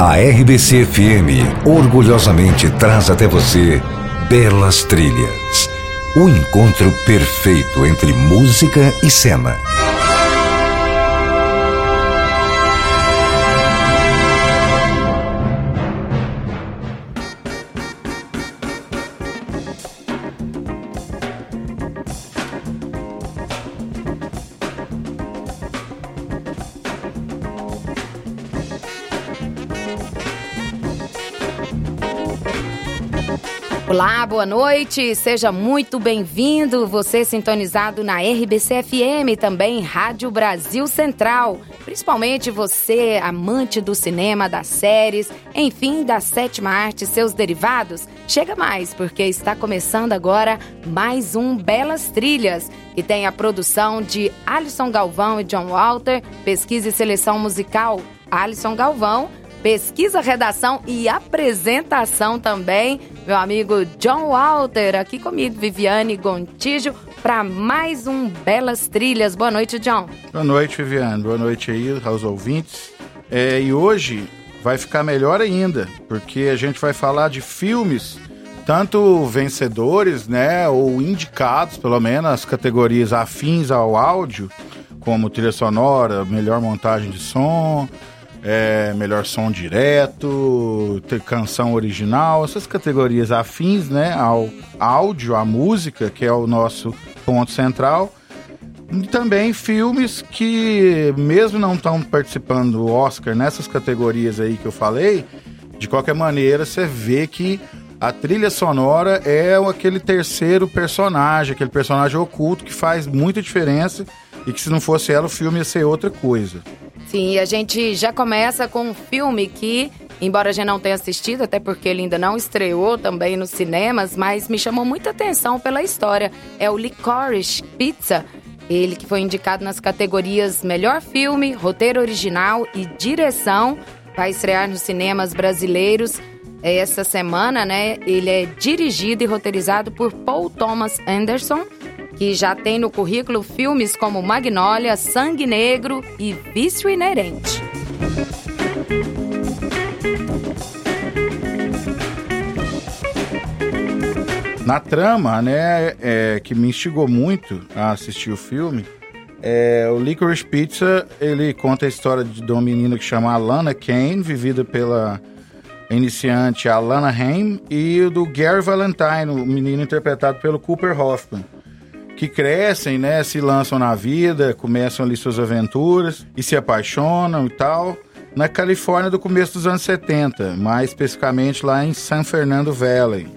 A RBC FM orgulhosamente traz até você belas trilhas. O encontro perfeito entre música e cena. Olá, boa noite, seja muito bem-vindo, você sintonizado na RBC FM, também Rádio Brasil Central, principalmente você, amante do cinema, das séries, enfim, da sétima arte e seus derivados, chega mais, porque está começando agora mais um Belas Trilhas, que tem a produção de Alisson Galvão e John Walter, pesquisa e seleção musical Alisson Galvão, pesquisa, redação e apresentação também, meu amigo John Walter, aqui comigo, Viviane Gontijo, para mais um Belas Trilhas. Boa noite, John. Boa noite, Viviane. Boa noite aí aos ouvintes. E hoje vai ficar melhor ainda, porque a gente vai falar de filmes, tanto vencedores, né, ou indicados, pelo menos, as categorias afins ao áudio, como trilha sonora, melhor montagem de som... melhor som direto, canção original, essas categorias afins, né, ao áudio, à música, que é o nosso ponto central. E também filmes que, mesmo não estão participando do Oscar nessas categorias aí que eu falei, de qualquer maneira você vê que a trilha sonora é aquele terceiro personagem, aquele personagem oculto que faz muita diferença e que se não fosse ela o filme ia ser outra coisa. Sim, a gente já começa com um filme que, embora a gente não tenha assistido, até porque ele ainda não estreou também nos cinemas, mas me chamou muita atenção pela história. É o Licorice Pizza, ele que foi indicado nas categorias Melhor Filme, Roteiro Original e Direção. Vai estrear nos cinemas brasileiros essa semana, né? Ele é dirigido e roteirizado por Paul Thomas Anderson, que já tem no currículo filmes como Magnolia, Sangue Negro e Vício Inerente. Na trama, né, que me instigou muito a assistir o filme, o Licorice Pizza, ele conta a história de uma menina que chama Alana Haim, vivida pela iniciante Alana Haim, e do Gary Valentine, o menino interpretado pelo Cooper Hoffman, que crescem, né, se lançam na vida, começam ali suas aventuras e se apaixonam e tal, na Califórnia do começo dos anos 70, mais especificamente lá em San Fernando Valley.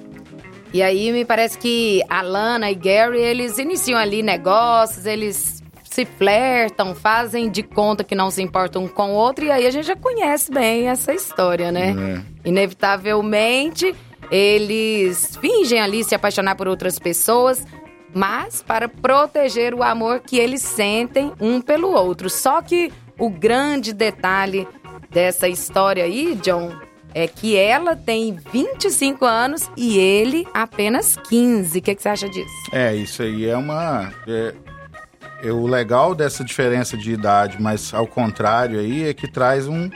E aí me parece que Alana e Gary, eles iniciam ali negócios, eles se flertam, fazem de conta que não se importam um com o outro, e aí a gente já conhece bem essa história, né? É. Inevitavelmente, eles fingem ali se apaixonar por outras pessoas, mas para proteger o amor que eles sentem um pelo outro. Só que o grande detalhe dessa história aí, John, é que ela tem 25 anos e ele apenas 15. O que você acha disso? Isso aí é uma... o legal dessa diferença de idade, mas ao contrário aí, é que traz um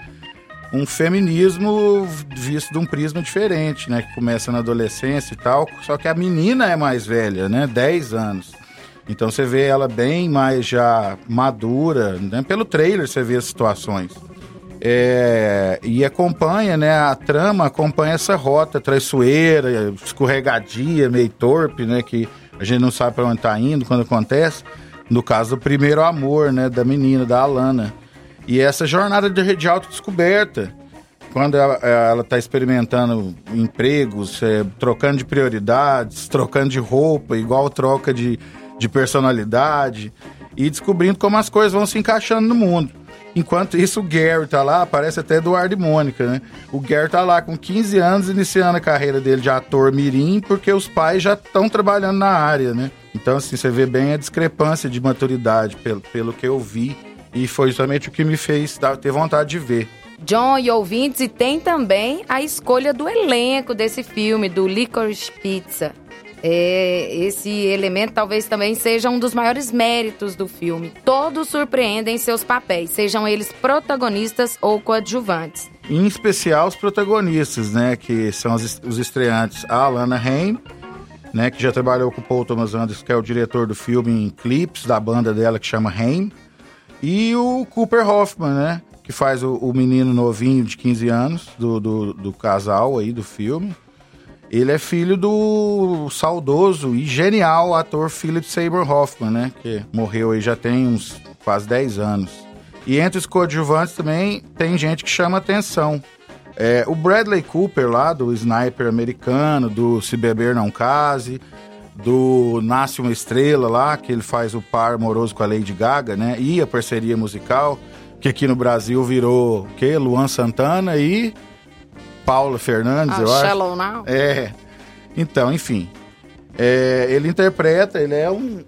feminismo visto de um prisma diferente, né? Que começa na adolescência e tal, só que a menina é mais velha, né? 10 anos. Então você vê ela bem mais já madura, né? Pelo trailer você vê as situações. E acompanha, né? A trama acompanha essa rota traiçoeira, escorregadia, meio torpe, né? Que a gente não sabe para onde tá indo quando acontece. No caso do primeiro amor, né? Da menina, da Alana. E essa jornada de autodescoberta, quando ela está experimentando empregos, trocando de prioridades, trocando de roupa, igual troca de personalidade, e descobrindo como as coisas vão se encaixando no mundo. Enquanto isso, o Gary tá lá, parece até Eduardo e Mônica, né? O Gary tá lá com 15 anos, iniciando a carreira dele de ator mirim, porque os pais já estão trabalhando na área, né? Então, assim, você vê bem a discrepância de maturidade, pelo que eu vi. E foi justamente o que me fez ter vontade de ver. John e ouvintes, e tem também a escolha do elenco desse filme, do Licorice Pizza. Esse elemento talvez também seja um dos maiores méritos do filme. Todos surpreendem seus papéis, sejam eles protagonistas ou coadjuvantes. em especial os protagonistas, né, que são os estreantes, a Alana Haim, né, que já trabalhou com o Paul Thomas Anderson, que é o diretor do filme, em clipes da banda dela, que chama Haim, e o Cooper Hoffman, né, que faz o menino novinho de 15 anos do casal aí do filme. Ele é filho do saudoso e genial ator Philip Seymour Hoffman, né, que morreu aí já tem uns quase 10 anos. E entre os coadjuvantes também tem gente que chama atenção. É, o Bradley Cooper lá, do Sniper Americano, do Se Beber Não Case, do Nasce Uma Estrela lá, que ele faz o par amoroso com a Lady Gaga, né, e a parceria musical, que aqui no Brasil virou o quê? Luan Santana e Paula Fernandes, eu acho. Shallow Now. É. Então, enfim. É, ele interpreta, ele é um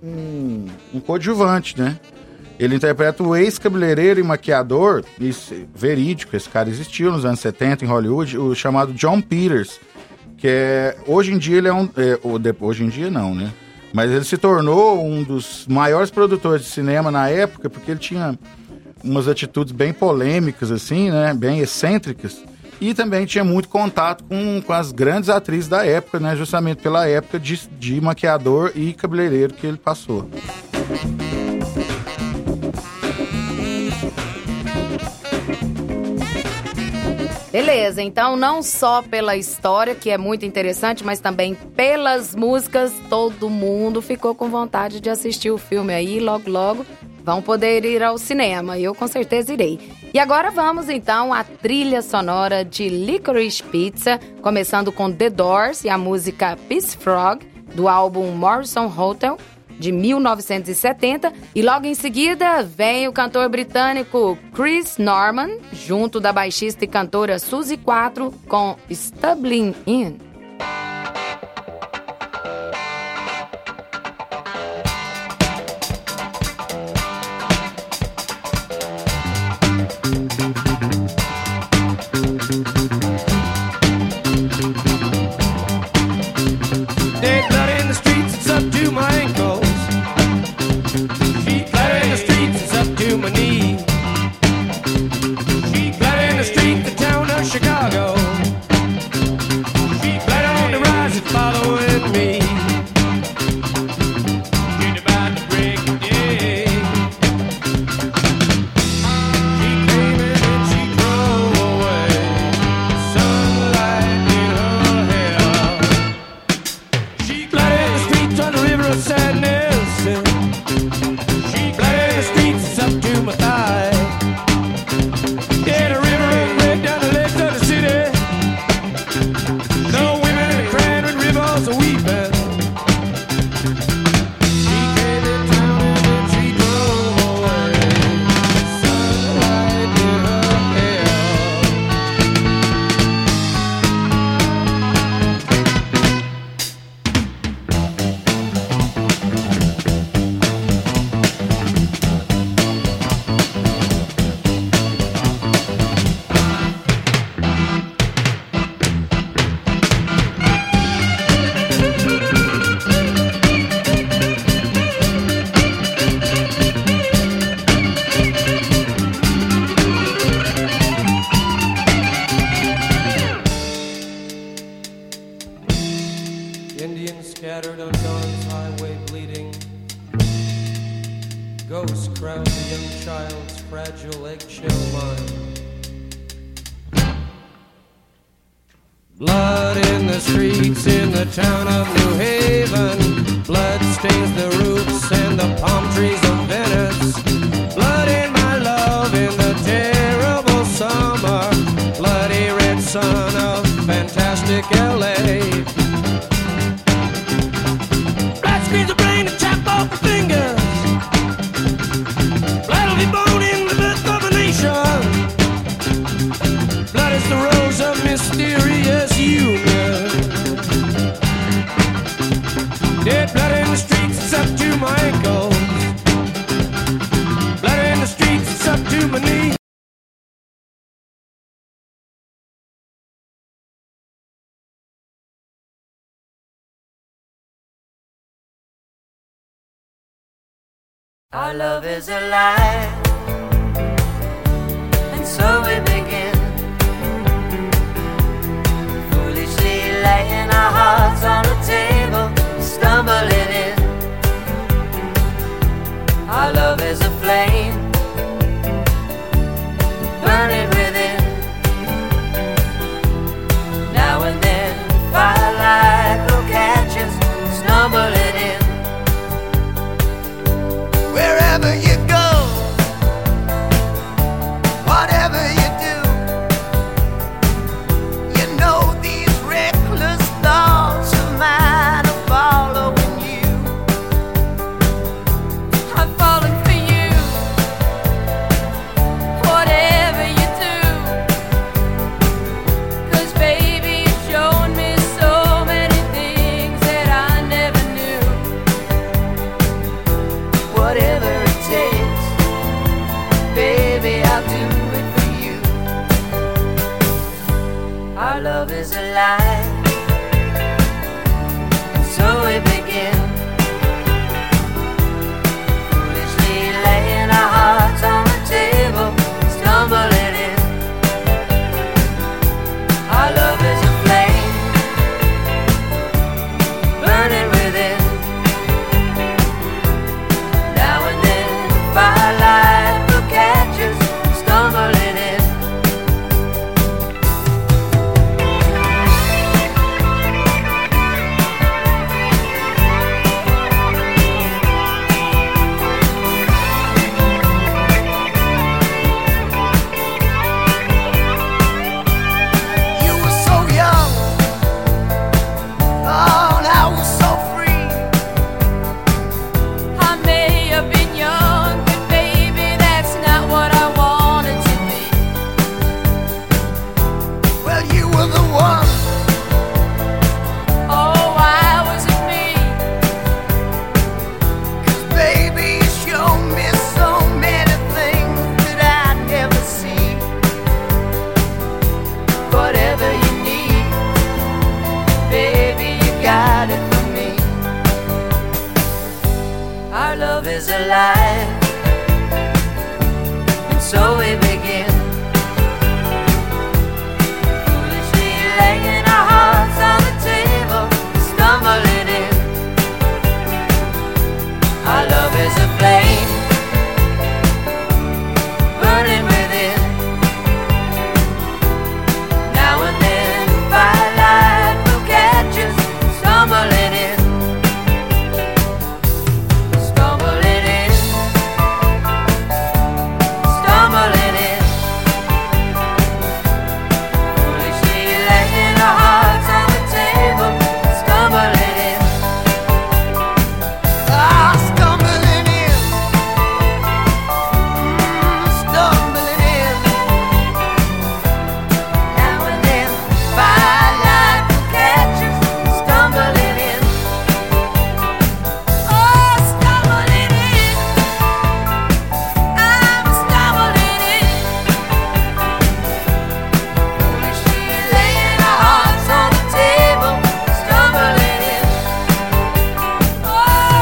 coadjuvante, né? Ele interpreta o ex-cabeleireiro e maquiador, isso, verídico, esse cara existiu nos anos 70 em Hollywood, o chamado John Peters, que é, hoje em dia ele é um... É, hoje em dia não, né? Mas ele se tornou um dos maiores produtores de cinema na época, porque ele tinha umas atitudes bem polêmicas, assim, né? Bem excêntricas. E também tinha muito contato com as grandes atrizes da época, né? Justamente pela época de maquiador e cabeleireiro que ele passou. Beleza, então não só pela história, que é muito interessante, mas também pelas músicas, todo mundo ficou com vontade de assistir o filme aí, logo, logo. Vão poder ir ao cinema, eu com certeza irei. E agora vamos então à trilha sonora de Licorice Pizza, começando com The Doors e a música Peace Frog, do álbum Morrison Hotel, de 1970. E logo em seguida vem o cantor britânico Chris Norman, junto da baixista e cantora Suzy Quatro, com Stumbling In. Our love is alive, and so we begin. flame, burn it within. Now and then, firelight will catch us, stumble it in. Wherever you go, whatever you do, you know these reckless thoughts of mine are following you. I'm falling for you. Whatever you do, 'cause baby, you've shown me so many things that I never knew. Whatever it takes, baby, I'll do it for you. Our love is alive, and so it begins. Foolishly laying our hearts on the table, stumbling in. Our love is a flame, burning within. Now and then, firelight will catch us, stumbling in. You were so young, oh, and I was so free. I may have been young, but baby, that's not what I wanted to be. Well, you were the one, Oh, I wasn't me. 'cause baby, you showed me so many things that I'd never see. Whatever you need, baby, you got it for me. Our love is alive, and so it begins. Foolishly laying our hearts on the table, stumbling in. Our love is a flame, burning within. Now and then, firelight will catch us, stumbling in, stumbling in, stumbling in. Foolishly laying our hearts on the table, stumbling in. Ah, stumbling in, stumbling in. Now and then, firelight will catch us, stumbling in. Oh, stumbling in, I'm stumbling in. Foolishly laying our hearts on the table, stumbling in. Oh, stumbling in.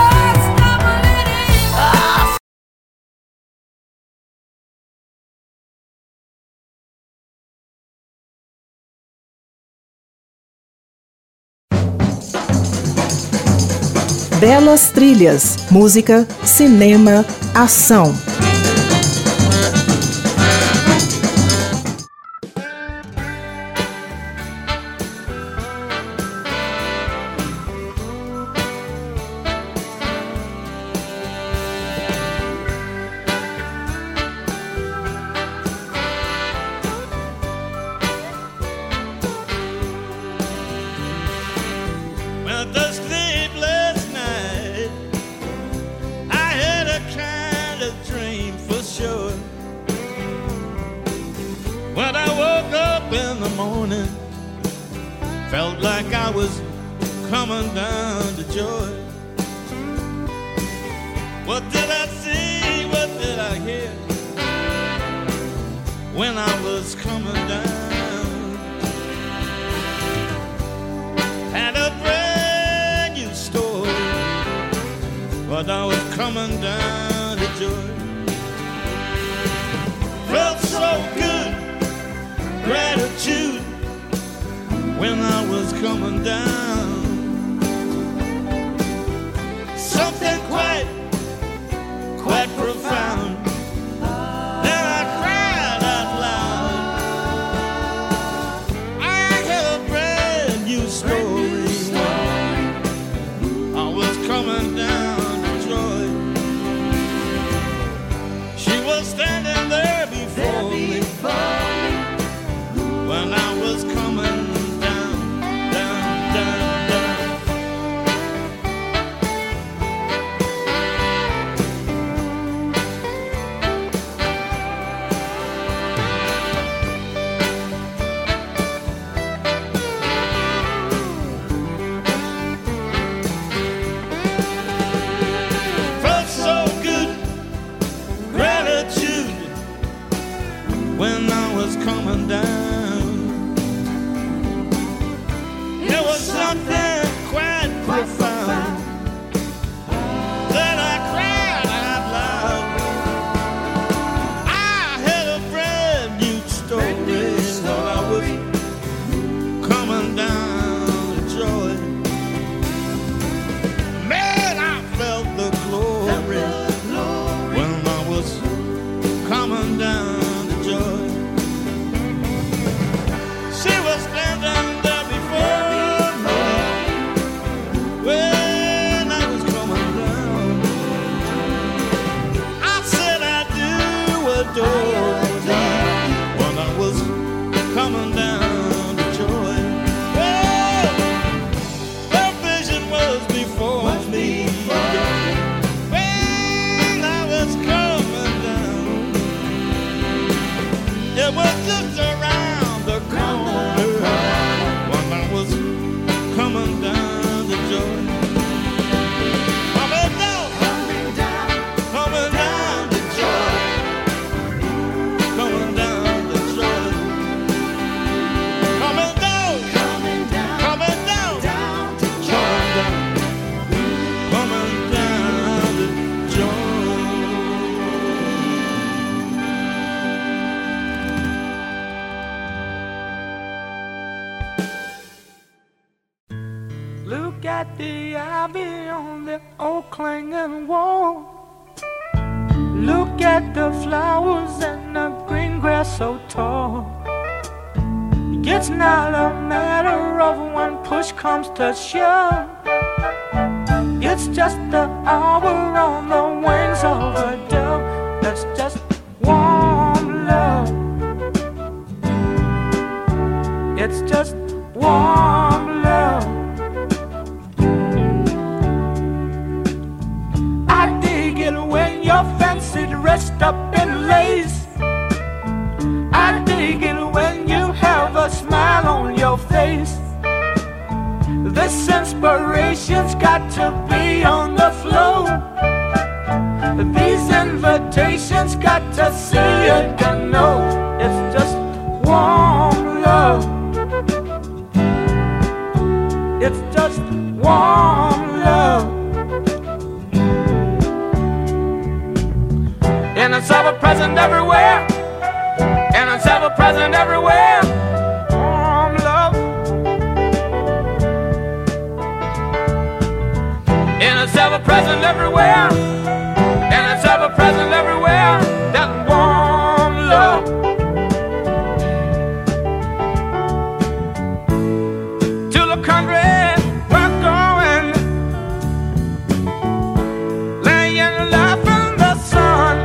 Ah, Belas trilhas, música, cinema, ação. Well, the sleepless night, I had a kind of dream for sure. When I woke up in the morning, felt like I was coming down to joy. What did I see? What did I hear? When I was coming down, had a brand new story, but I was coming down to joy. Felt so good, gratitude, when I was coming down. Something quite profound when I was coming down. There was something quite profound that I cried out loud. I had a brand new story that I was coming down to joy. Man, I felt the glory when I was coming down. Clanging wall. Look at the flowers and the green grass so tall. It's not a matter of when push comes to shove. It's just the hour on the wings of a dove. That's just warm love. It's just warm love. Your fancy dressed up in lace. I dig it when you have a smile on your face. This inspiration's got to be on the flow. These invitations got to see it and know. It's just warm love. It's just warm love. And it's ever present everywhere. And it's ever present everywhere. Warm love. And it's ever present everywhere. And it's ever present everywhere. That warm love. To the country we're going, laying life in the sun.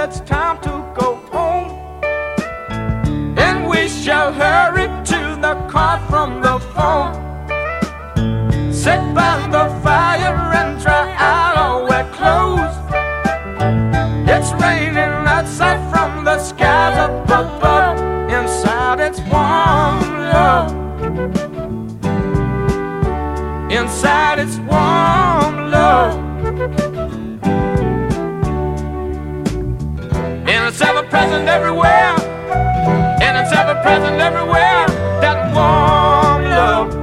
It's time to go home, and we shall hurry to the car from the phone. Sit by the fire and dry out all wet clothes. It's raining outside from the skies up above. Inside it's warm love. Inside it's warm love. It's ever present everywhere, and it's ever present everywhere, that warm love.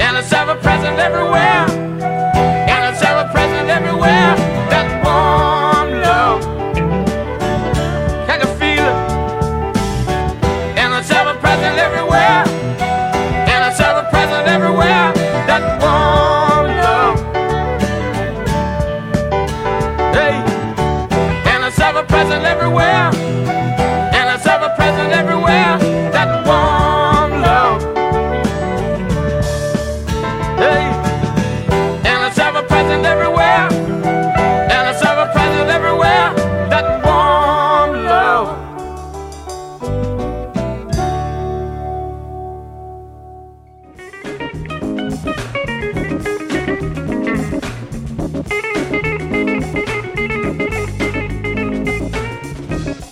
And it's ever present everywhere, and it's ever present everywhere, that warm love. Can you feel it? And it's ever present everywhere, and it's ever present everywhere, that warm. Present everywhere.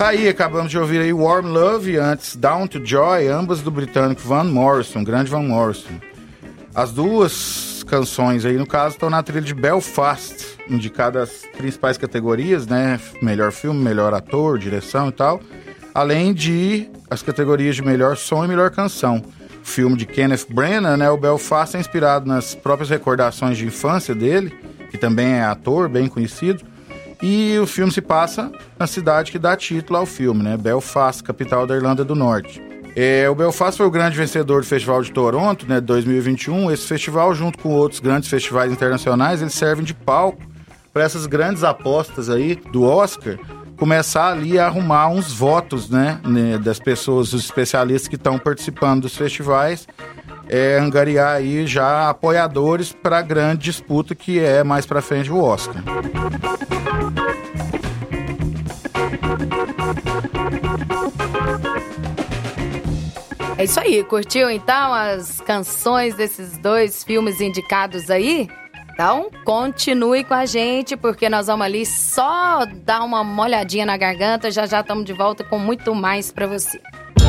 Tá aí, acabamos de ouvir aí Warm Love e antes Down to Joy, ambas do britânico Van Morrison, grande Van Morrison. As duas canções aí, no caso, estão na trilha de Belfast, indicada às principais categorias, né? Melhor filme, melhor ator, direção e tal. Além de as categorias de melhor som e melhor canção. O filme de Kenneth Branagh, né? O Belfast é inspirado nas próprias recordações de infância dele, que também é ator, bem conhecido. E o filme se passa na cidade que dá título ao filme, né? Belfast, capital da Irlanda do Norte. O Belfast foi o grande vencedor do Festival de Toronto, né, de 2021. Esse festival, junto com outros grandes festivais internacionais, eles servem de palco para essas grandes apostas aí do Oscar começar ali a arrumar uns votos, né das pessoas, os especialistas que estão participando dos festivais, angariar aí já apoiadores para a grande disputa que é mais para frente o Oscar. É isso aí, curtiu então as canções desses dois filmes indicados aí? Então continue com a gente, porque nós vamos ali só dar uma molhadinha na garganta, já já estamos de volta com muito mais pra você.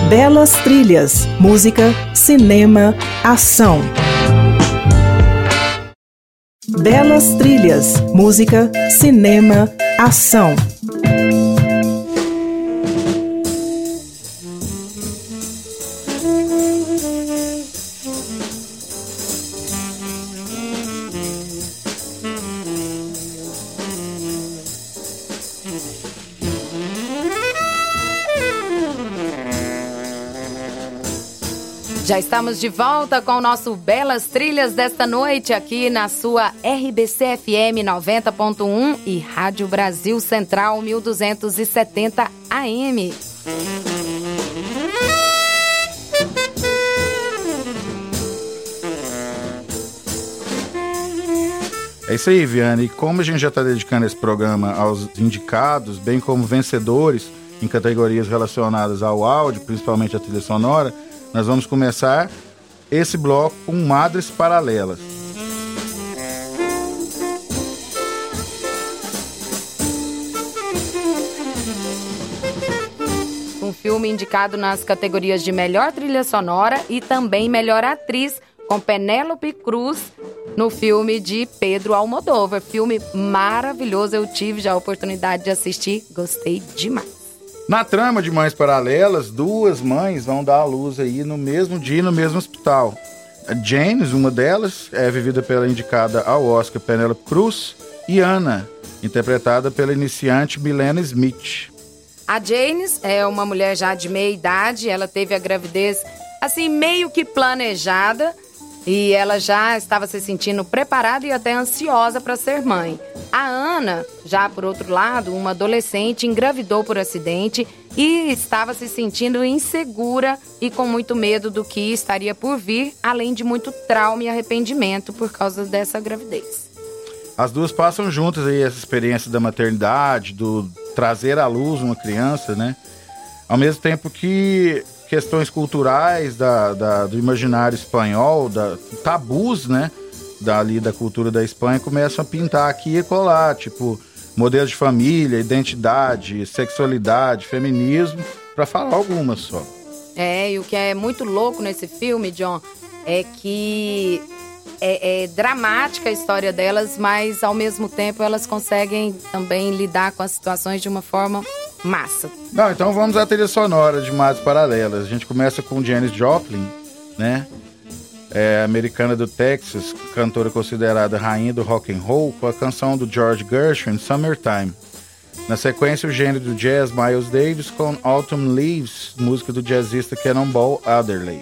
Belas trilhas, música, cinema, ação. Belas trilhas, música, cinema, ação. Já estamos de volta com o nosso Belas Trilhas desta noite aqui na sua RBC FM 90.1 e Rádio Brasil Central 1270 AM. É isso aí, Viane. E como a gente já está dedicando esse programa aos indicados, bem como vencedores em categorias relacionadas ao áudio, principalmente a trilha sonora, nós vamos começar esse bloco com Madres Paralelas. Um filme indicado nas categorias de melhor trilha sonora e também melhor atriz, com Penélope Cruz no filme de Pedro Almodóvar. Filme maravilhoso, eu tive já a oportunidade de assistir, gostei demais. Na trama de Mães Paralelas, duas mães vão dar à luz aí no mesmo dia, no mesmo hospital. A James, uma delas, é vivida pela indicada ao Oscar Penélope Cruz, e Ana, interpretada pela iniciante Milena Smith. A James é uma mulher já de meia idade, ela teve a gravidez assim meio que planejada, e ela já estava se sentindo preparada e até ansiosa para ser mãe. A Ana, já por outro lado, uma adolescente, engravidou por acidente e estava se sentindo insegura e com muito medo do que estaria por vir, além de muito trauma e arrependimento por causa dessa gravidez. As duas passam juntas aí essa experiência da maternidade, do trazer à luz uma criança, né? Ao mesmo tempo que questões culturais do imaginário espanhol, tabus, né, da cultura da Espanha, começam a pintar aqui e colar, tipo, modelos de família, identidade, sexualidade, feminismo, para falar algumas só. E o que é muito louco nesse filme, John, é que é dramática a história delas, mas ao mesmo tempo elas conseguem também lidar com as situações de uma forma massa. Não, então vamos à trilha sonora de Madres Paralelas. A gente começa com Janis Joplin, né? Americana do Texas, cantora considerada rainha do rock and roll, com a canção do George Gershwin, Summertime. Na sequência, o gênero do jazz Miles Davis com Autumn Leaves, música do jazzista Cannonball Adderley.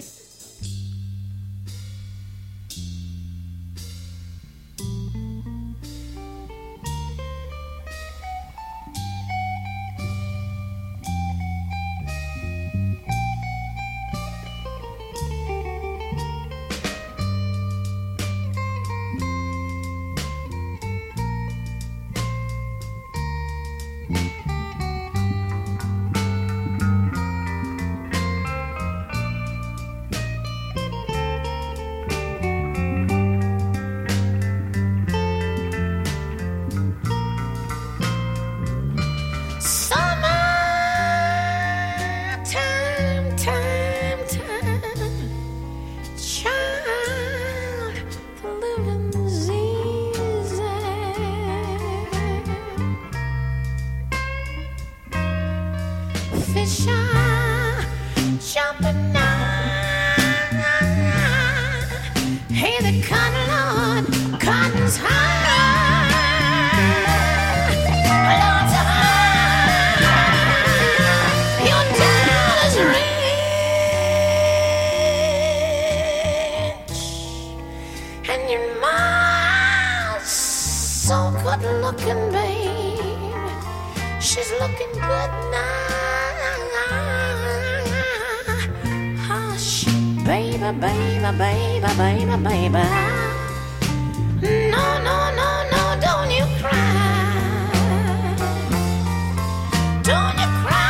looking, babe. She's looking good now. Hush, baby, baby, baby, baby, baby. No, no, no, no, don't you cry. Don't you cry.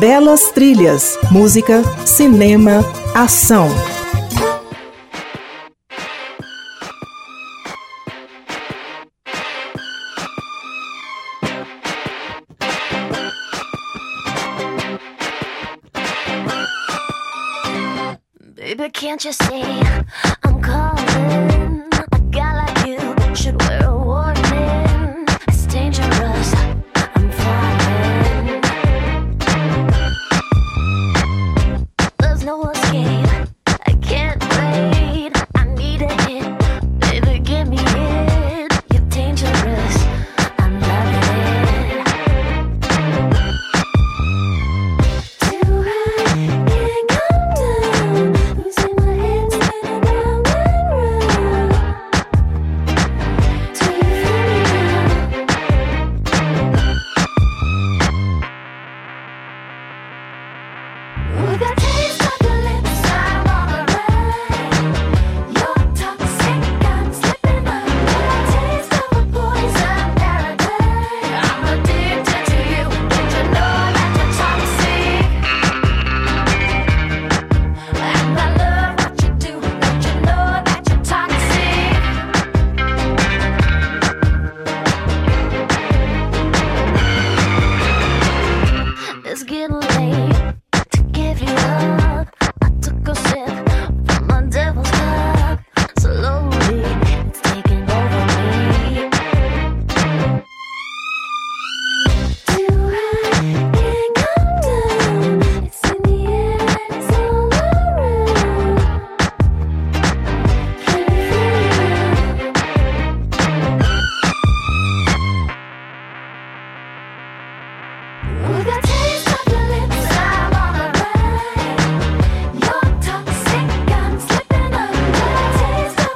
belas trilhas, música, cinema, ação. Baby, can't you see I'm calling? A guy like you should wear a warning. It's dangerous. I'm falling. There's no escape. I can't wait. I need a hit. Baby, give me it. You're dangerous. I'm loving it. Too high, can't come down. Losing my head, spinning round and round. Till you feel me now. With that taste of your lips, I'm on a ride. You're toxic, I'm slipping away. Taste of a poison paradise. I'm addicted to you, and you know that you're toxic. And I love what you do, but you know that you're toxic. It's getting late to give you up. I took a sip from my devil's cup. Slowly, it's taking over me. Too high, can't come down. It's in the air, and it's all around. Can you feel it now? With that taste of your lips, I'm on a ride. You're toxic, I'm slipping away. Taste of a poison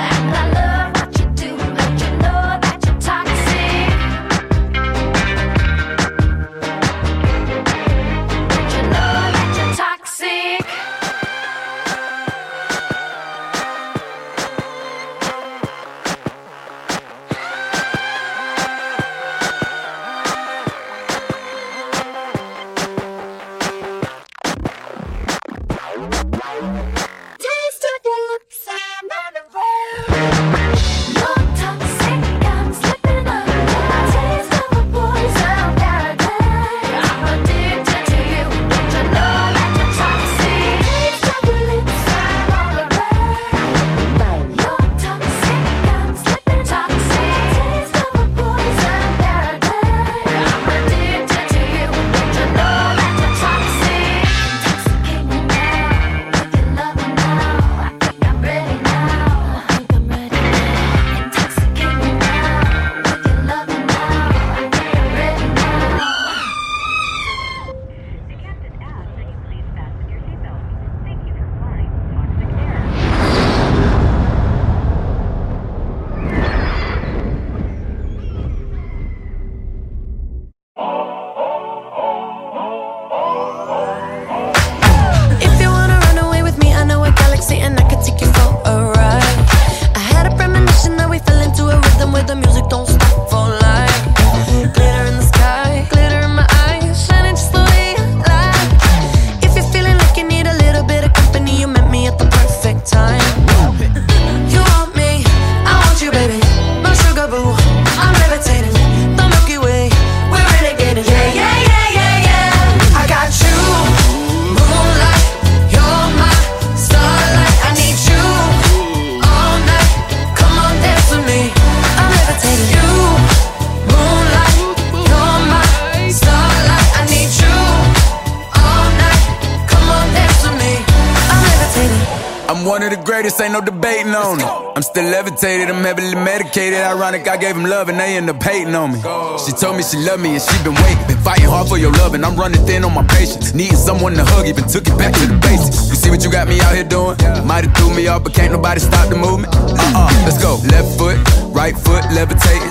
paradise. I'm addicted to you, and you know that you're toxic. And I love what you do, but you know that you're toxic. And you know that you're toxic. Taste of your lips, I'm on a roll. You're toxic, I'm slipping away. Taste of a poison paradise. I'm addicted to you, and you know that you're toxic. Taste of your lips, I'm on a roll. You're toxic, I'm slipping away. Taste of a poison paradise. I'm addicted to you, and you know that you're toxic. Intoxicate me now, with your loving now. I think I'm ready now. I think I'm ready now. Intoxicate me now, with your loving now. I think I'm ready now. If you wanna run away with me, I know a galaxy and I can take you for a ride. I had a premonition that we fell into a rhythm where the music don't stop for life. Glitter in the sky, glitter in my eyes, shining just the way I like. If you're feeling like you need a little bit of company, you met me at the perfect time. You want me, I want you, baby. My sugar boo, I'm levitating. The Milky Way, we're renegading. Yeah, yeah, yeah, yeah, yeah. I got you, moonlight. You're my starlight. I need you all night. Come on, dance with me. I'm levitating. You, moonlight. You're my starlight. I need you all night. Come on, dance with me. I'm levitating. I'm one of the greatest, ain't no debating on it. I'm still levitated, I'm heavily medicated. Ironic, I gave him love and they end up hating on me. She told me she loved me and she been waiting. Been fighting hard for your love and I'm running thin on my patience. Needing someone to hug, even took it back to the basics. You see what you got me out here doing? Might have threw me off, but can't nobody stop the movement. Let's go. Left foot, right foot, levitating.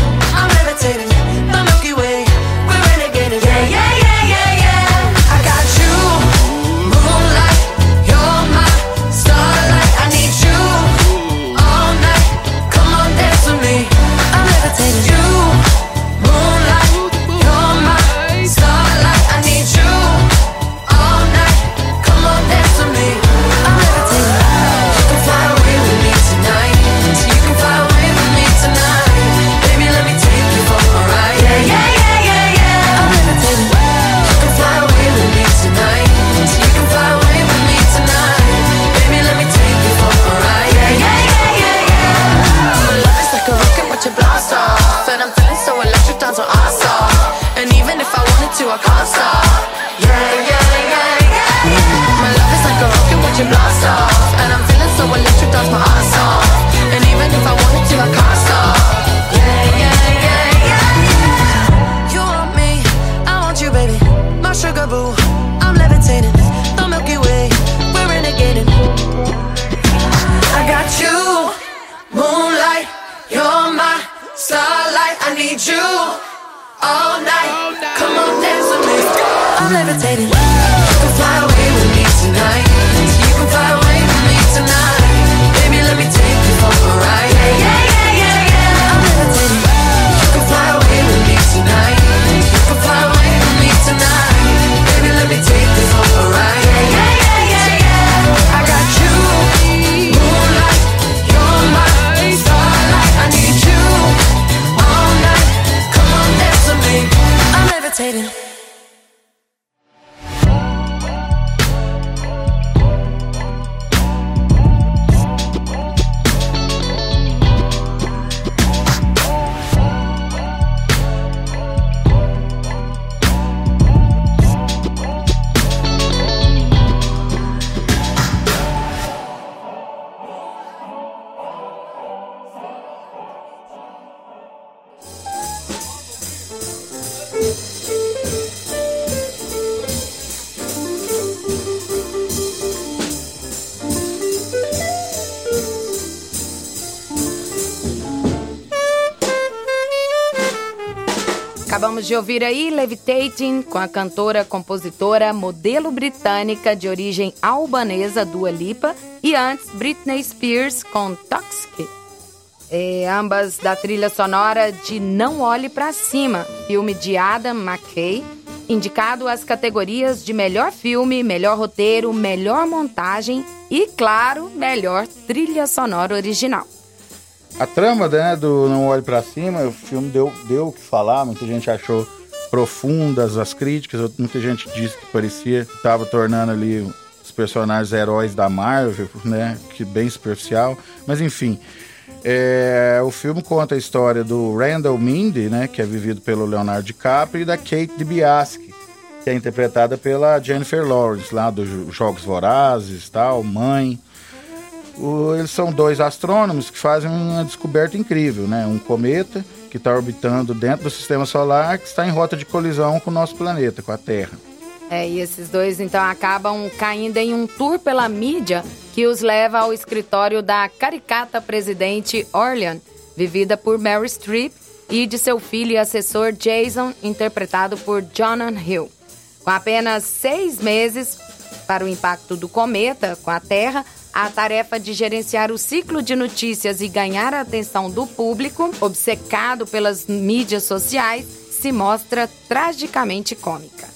I'm levitating. The Milky Way, we're renegading. Yeah, yeah, yeah. I can't stop. Yeah, yeah, yeah, yeah, yeah. My love is like a rocket when you blast off, and I'm feeling so electric, that's my ass off. And even if I wanted to, I can't stop. Yeah, yeah, yeah, yeah, yeah. You want me, I want you, baby. My sugar boo, I'm levitating. The Milky Way, we're renegading. I got you, moonlight. You're my starlight. I need you all night. Come on, dance with me. I'm levitating. You can fly away with me tonight. You can fly away with me tonight. Baby, let me take you for a ride. Yeah, yeah, yeah, yeah, yeah. I'm levitating. You can fly away with me tonight. You can fly away with me tonight. Baby, let me take you for a ride. Yeah, yeah, yeah, yeah, yeah. I got you, moonlight. You're my starlight. I need you all night. Come on, dance with me. Acabamos de ouvir aí Levitating com a cantora, compositora, modelo britânica de origem albanesa Dua Lipa e antes Britney Spears com Toxic. Ambas da trilha sonora de Não Olhe Pra Cima, filme de Adam McKay, indicado às categorias de melhor filme, melhor roteiro, melhor montagem e, claro, melhor trilha sonora original. A trama, né, do Não Olhe Pra Cima, o filme deu o que falar, muita gente achou profundas as críticas, muita gente disse que parecia que estava tornando ali os personagens heróis da Marvel, né, que bem superficial, mas enfim. O filme conta a história do Randall Mindy, né, que é vivido pelo Leonardo DiCaprio, e da Kate DiBiase, que é interpretada pela Jennifer Lawrence, lá dos Jogos Vorazes, tal, mãe. Eles são dois astrônomos que fazem uma descoberta incrível, né? Um cometa que está orbitando dentro do sistema solar, que está em rota de colisão com o nosso planeta, com a Terra. E esses dois, então, acabam caindo em um tour pela mídia que os leva ao escritório da caricata presidente Orlean, vivida por Meryl Streep, e de seu filho e assessor Jason, interpretado por Jonah Hill. Com apenas 6 meses para o impacto do cometa com a Terra, a tarefa de gerenciar o ciclo de notícias e ganhar a atenção do público, obcecado pelas mídias sociais, se mostra tragicamente cômica.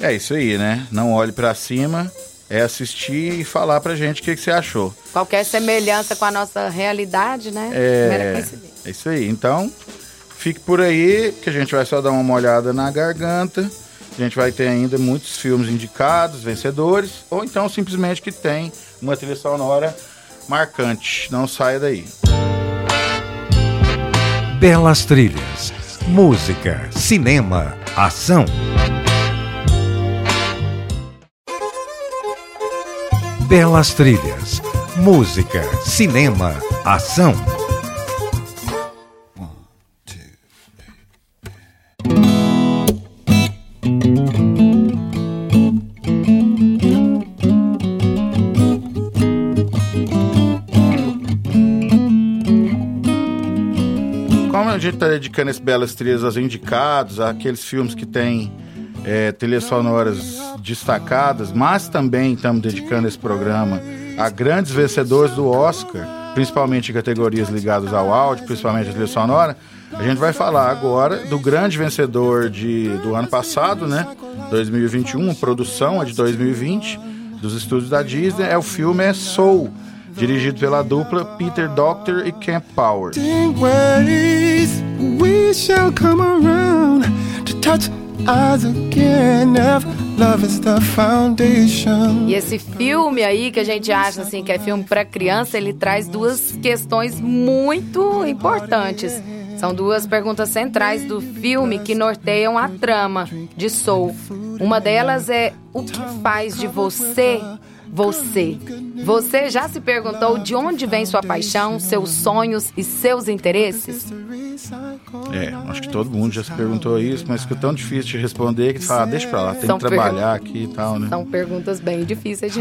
É isso aí, né? Não olhe pra cima, é assistir e falar pra gente o que você achou. Qualquer semelhança com a nossa realidade, né? É isso aí. Então, fique por aí, que a gente vai só dar uma olhada na garganta. A gente vai ter ainda muitos filmes indicados, vencedores, ou então simplesmente que tem uma trilha sonora marcante. Não saia daí. Belas trilhas, música, cinema, ação. Belas trilhas, música, cinema, ação. Normalmente a gente está dedicando esse Belas Trilhas aos indicados, àqueles filmes que têm trilhas sonoras destacadas, mas também estamos dedicando esse programa a grandes vencedores do Oscar, principalmente em categorias ligadas ao áudio, principalmente a trilha sonora. A gente vai falar agora do grande vencedor do ano passado, né? 2021, a produção é de 2020, dos estúdios da Disney, é o filme Soul, dirigido pela dupla Peter Docter e Kemp Powers. E esse filme aí, que a gente acha assim, que é filme para criança, ele traz duas questões muito importantes. São duas perguntas centrais do filme que norteiam a trama de Soul. Uma delas é: o que faz de você, você? Você já se perguntou de onde vem sua paixão, seus sonhos e seus interesses? Acho que todo mundo já se perguntou isso, mas que é tão difícil de responder que você fala, deixa pra lá, tem que trabalhar aqui e tal, né? São perguntas bem difíceis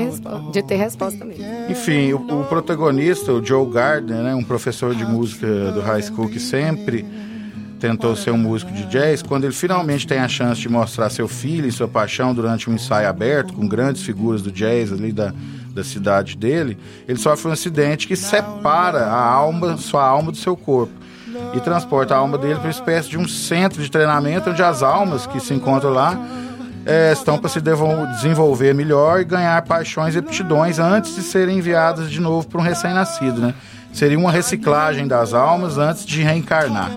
de ter resposta mesmo. Enfim, o protagonista, o Joe Gardner, né, um professor de música do high school que sempre tentou ser um músico de jazz, quando ele finalmente tem a chance de mostrar seu filho e sua paixão durante um ensaio aberto com grandes figuras do jazz ali da cidade dele, ele sofre um acidente que separa sua alma do seu corpo e transporta a alma dele para uma espécie de um centro de treinamento onde as almas que se encontram lá estão para se desenvolver melhor e ganhar paixões e aptidões antes de serem enviadas de novo para um recém-nascido, né? Seria uma reciclagem das almas antes de reencarnar.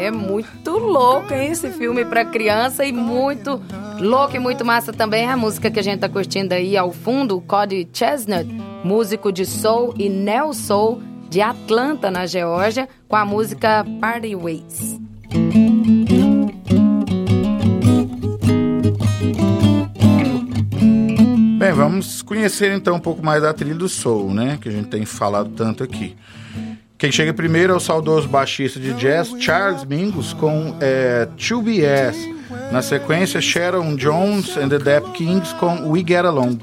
É muito louco, hein, esse filme pra criança, e muito louco e muito massa também a música que a gente tá curtindo aí ao fundo, Cody Chestnut, músico de soul e neo soul de Atlanta, na Geórgia, com a música Party Ways. Bem, vamos conhecer então um pouco mais da trilha do soul, né, que a gente tem falado tanto aqui. Quem chega primeiro é o saudoso baixista de jazz Charles Mingus com 2BS. Na sequência, Sharon Jones and the Dap Kings com We Get Along.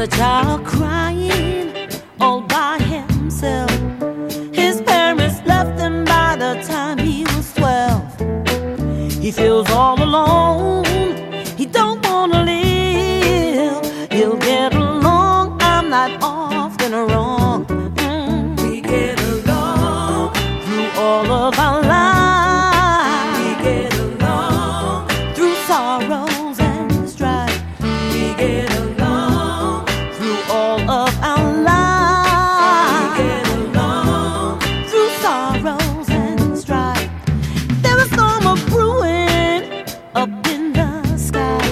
the child crying all by himself. His parents left him by the time he was 12. He feels all alone. He don't want to live. He'll get along. I'm not often wrong. We get along through all of our lives. We get along through sorrows and strife. We get along through all of our lives. We get along through sorrows and strife. There is a storm of brewing up in the stuck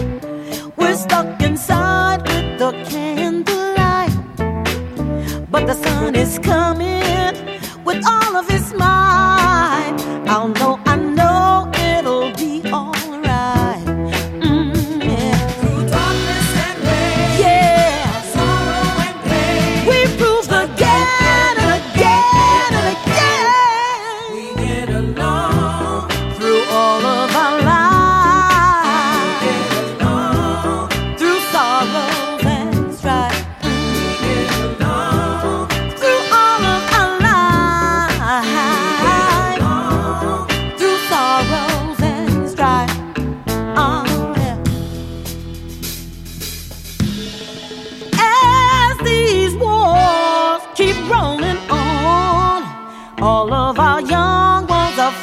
inside with the candlelight, but the sun is coming with all of his might. I know it'll be all right. Yeah. Through darkness and rain, yeah, sorrow and pain, we prove again and again and again. We get along through all of our lives.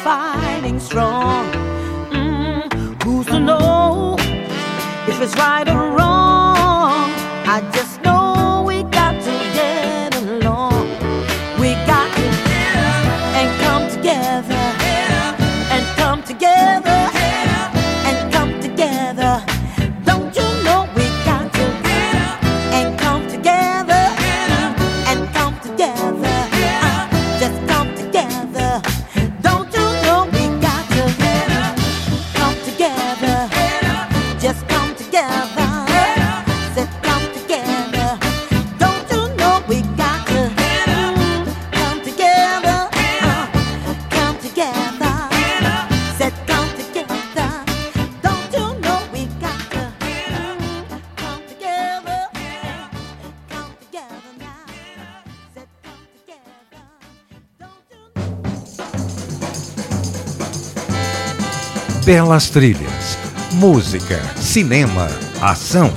Fighting strong. Who's to know if it's right or wrong? I just know we got to get along. We got to get up and come together, and come together, and come together. Don't you know we got to get up and come together, and come together, just come together. Pelas trilhas, música, cinema, ação.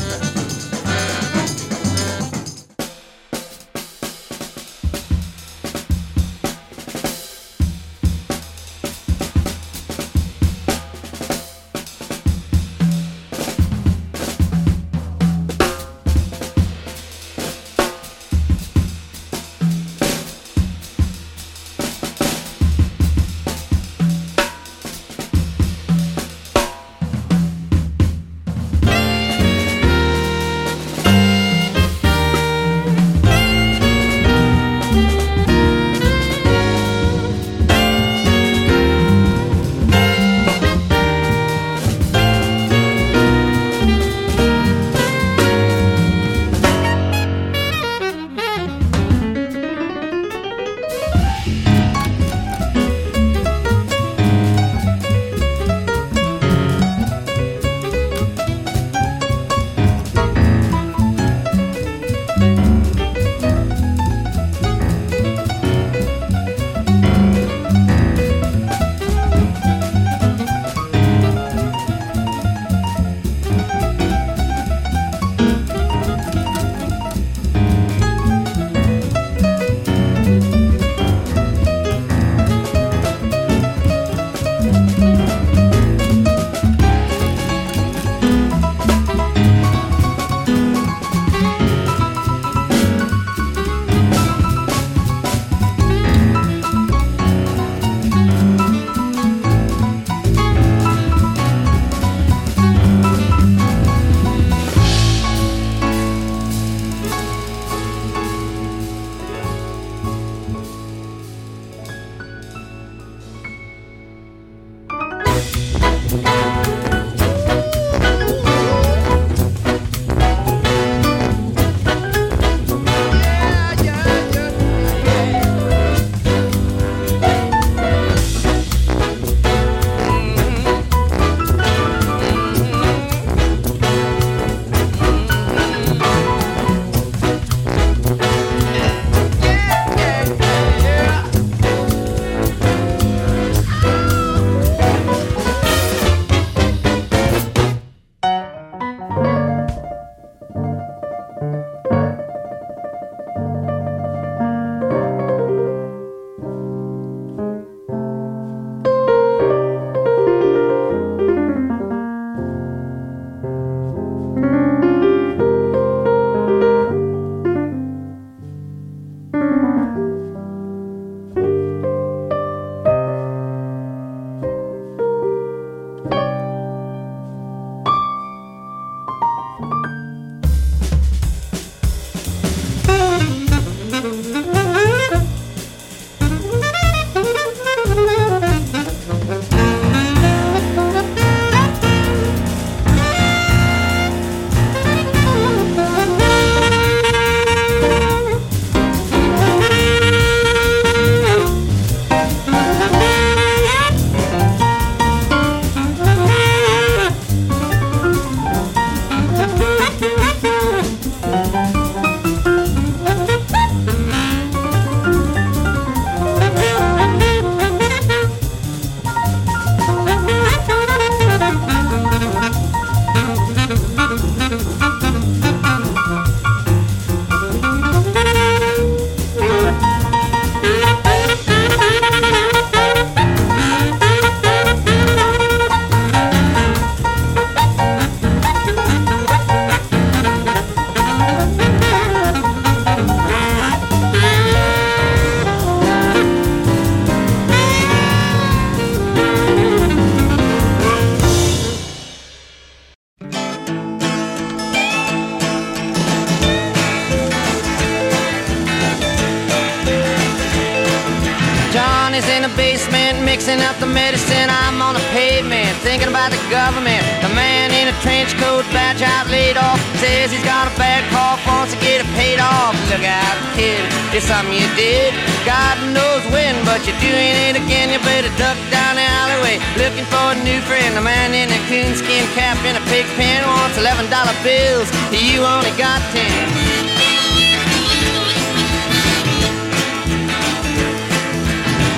Johnny's in the basement, mixing up the medicine. I'm on the pavement, thinking about the government. The man in a trench coat, badge out, laid off, says he's got a bad cough, wants to get it paid off. Look out, kid, it's something you did. God knows when, but you're doing it again. You better duck down the alleyway, looking for a new friend. The man in a coonskin cap in a pig pen wants $11 bills. You only got 10.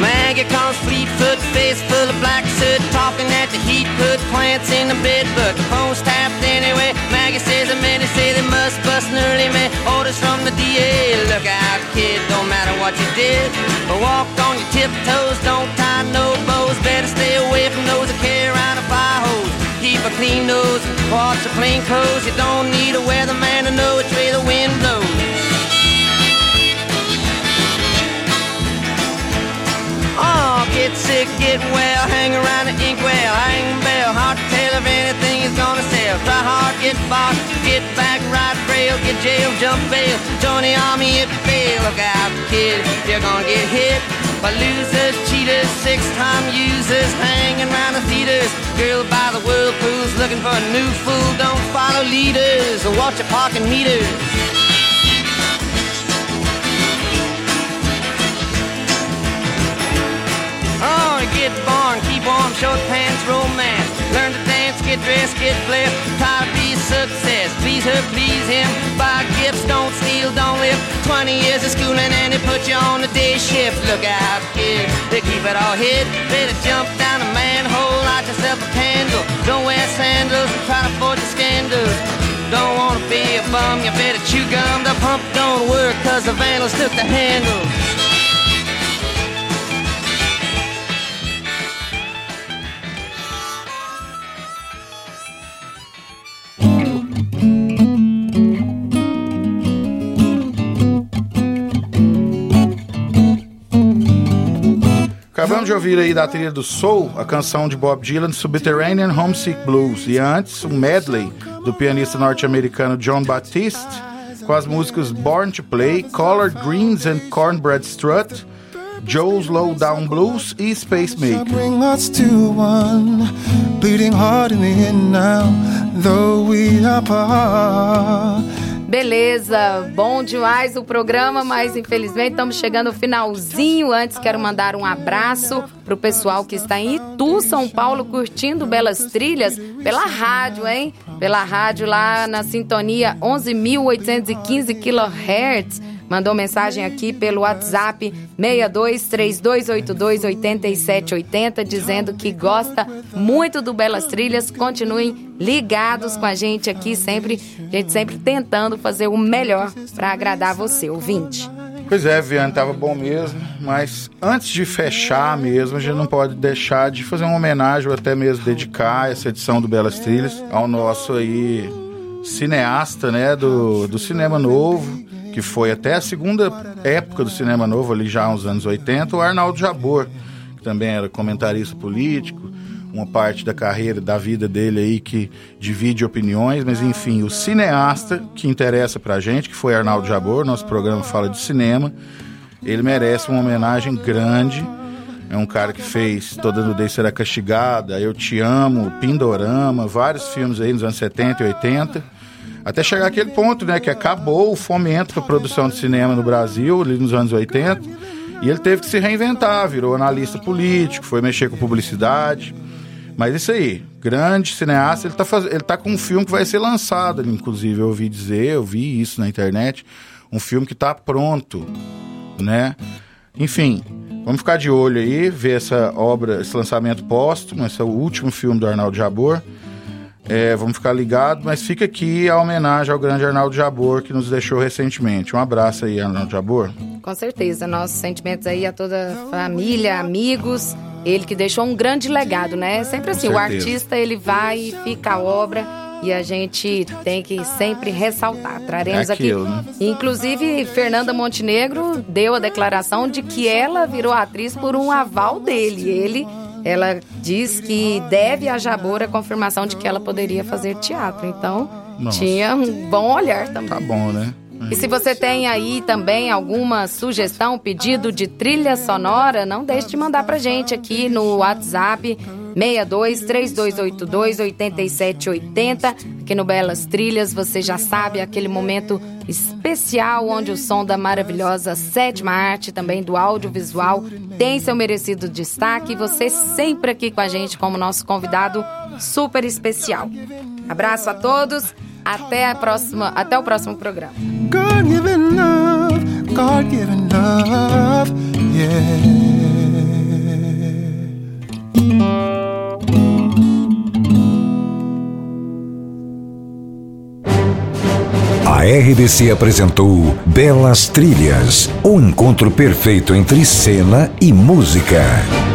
Maggie comes fleet-foot, face full of black soot, talking at the heat, put plants in the bed, but the phone's tapped anyway. Maggie says the men say they must bust an early man, orders from the DA. Look out, kid, don't matter what you did, but walk on your tiptoes, don't tie no bows, better stay away from those that carry around a fire hose. Keep a clean nose, watch the plain clothes, you don't need a weatherman to know which way the wind blows. Oh, get sick, get well, hang around the inkwell, hang bell, hard to tell if anything is gonna sell. Try hard, get bought, get back, ride rail, get jail, jump bail, join the army if you fail. Look out, kid, you're gonna get hit by losers, cheaters, six-time users, hanging around the theaters. Girl by the whirlpools, looking for a new fool, don't follow leaders, or watch your parking meters. Oh, get born, keep warm, short pants, romance. Learn to dance, get dressed, get blessed. Try to be success, please her, please him. Buy gifts, don't steal, don't live. 20 years of schooling and they put you on the day shift. Look out, kid, they keep it all hid. Better jump down a manhole, light yourself a candle. Don't wear sandals, try to forge the scandals. Don't wanna be a bum, you better chew gum. The pump don't work, cause the vandals took the handle. Acabamos de ouvir aí da trilha do Soul, a canção de Bob Dylan, Subterranean Homesick Blues. E antes, um medley do pianista norte-americano John Batiste, com as músicas Born to Play, Collard Greens and Cornbread Strut, Joe's Low Down Blues e Space Maker. Bring us to one, bleeding hard in the end now, though we are apart. Beleza, bom demais o programa, mas infelizmente estamos chegando ao finalzinho. Antes quero mandar um abraço pro pessoal que está em Itu, São Paulo, curtindo belas trilhas pela rádio, hein? Pela rádio lá na sintonia 11.815 kHz. Mandou mensagem aqui pelo WhatsApp 6232828780 dizendo que gosta muito do Belas Trilhas. Continuem ligados com a gente aqui sempre, a gente sempre tentando fazer o melhor para agradar você, ouvinte. Pois é, Viviane, tava bom mesmo, mas antes de fechar mesmo, a gente não pode deixar de fazer uma homenagem ou até mesmo dedicar essa edição do Belas Trilhas ao nosso aí cineasta, né, do cinema novo, que foi até a segunda época do cinema novo, ali já nos anos 80, o Arnaldo Jabbour, que também era comentarista político, uma parte da carreira, da vida dele aí que divide opiniões, mas enfim, o cineasta que interessa pra gente, que foi Arnaldo Jabbour, nosso programa fala de cinema, ele merece uma homenagem grande, é um cara que fez Toda Nudez Será Castigada, Eu Te Amo, Pindorama, vários filmes aí nos anos 70 e 80, até chegar aquele ponto, né, que acabou o fomento para a produção de cinema no Brasil, ali nos anos 80, e ele teve que se reinventar, virou analista político, foi mexer com publicidade, mas isso aí, grande cineasta, ele tá com um filme que vai ser lançado, inclusive, eu vi isso na internet, um filme que tá pronto, né, enfim, vamos ficar de olho aí, ver essa obra, esse lançamento póstumo, esse é o último filme do Arnaldo Jabbour. Vamos ficar ligados, mas fica aqui a homenagem ao grande Arnaldo Jabbour, que nos deixou recentemente. Um abraço aí, Arnaldo Jabbour. Com certeza, nossos sentimentos aí a toda a família, amigos, ele que deixou um grande legado, né? Sempre assim, o artista, ele vai e fica a obra, e a gente tem que sempre ressaltar. Traremos aquilo, aqui, né? Inclusive, Fernanda Montenegro deu a declaração de que ela virou atriz por um aval dele, Ela diz que deve a Jabbour a confirmação de que ela poderia fazer teatro. Então, Tinha um bom olhar também. Tá bom, né? E se você tem aí também alguma sugestão, pedido de trilha sonora, não deixe de mandar pra gente aqui no WhatsApp 62-3282-8780. Aqui no Belas Trilhas, você já sabe, aquele momento especial onde o som da maravilhosa sétima arte, também do audiovisual, tem seu merecido destaque. E você sempre aqui com a gente como nosso convidado super especial. Abraço a todos, até o próximo programa. God given love, yeah. A RBC apresentou Belas Trilhas, o encontro perfeito entre cena e música.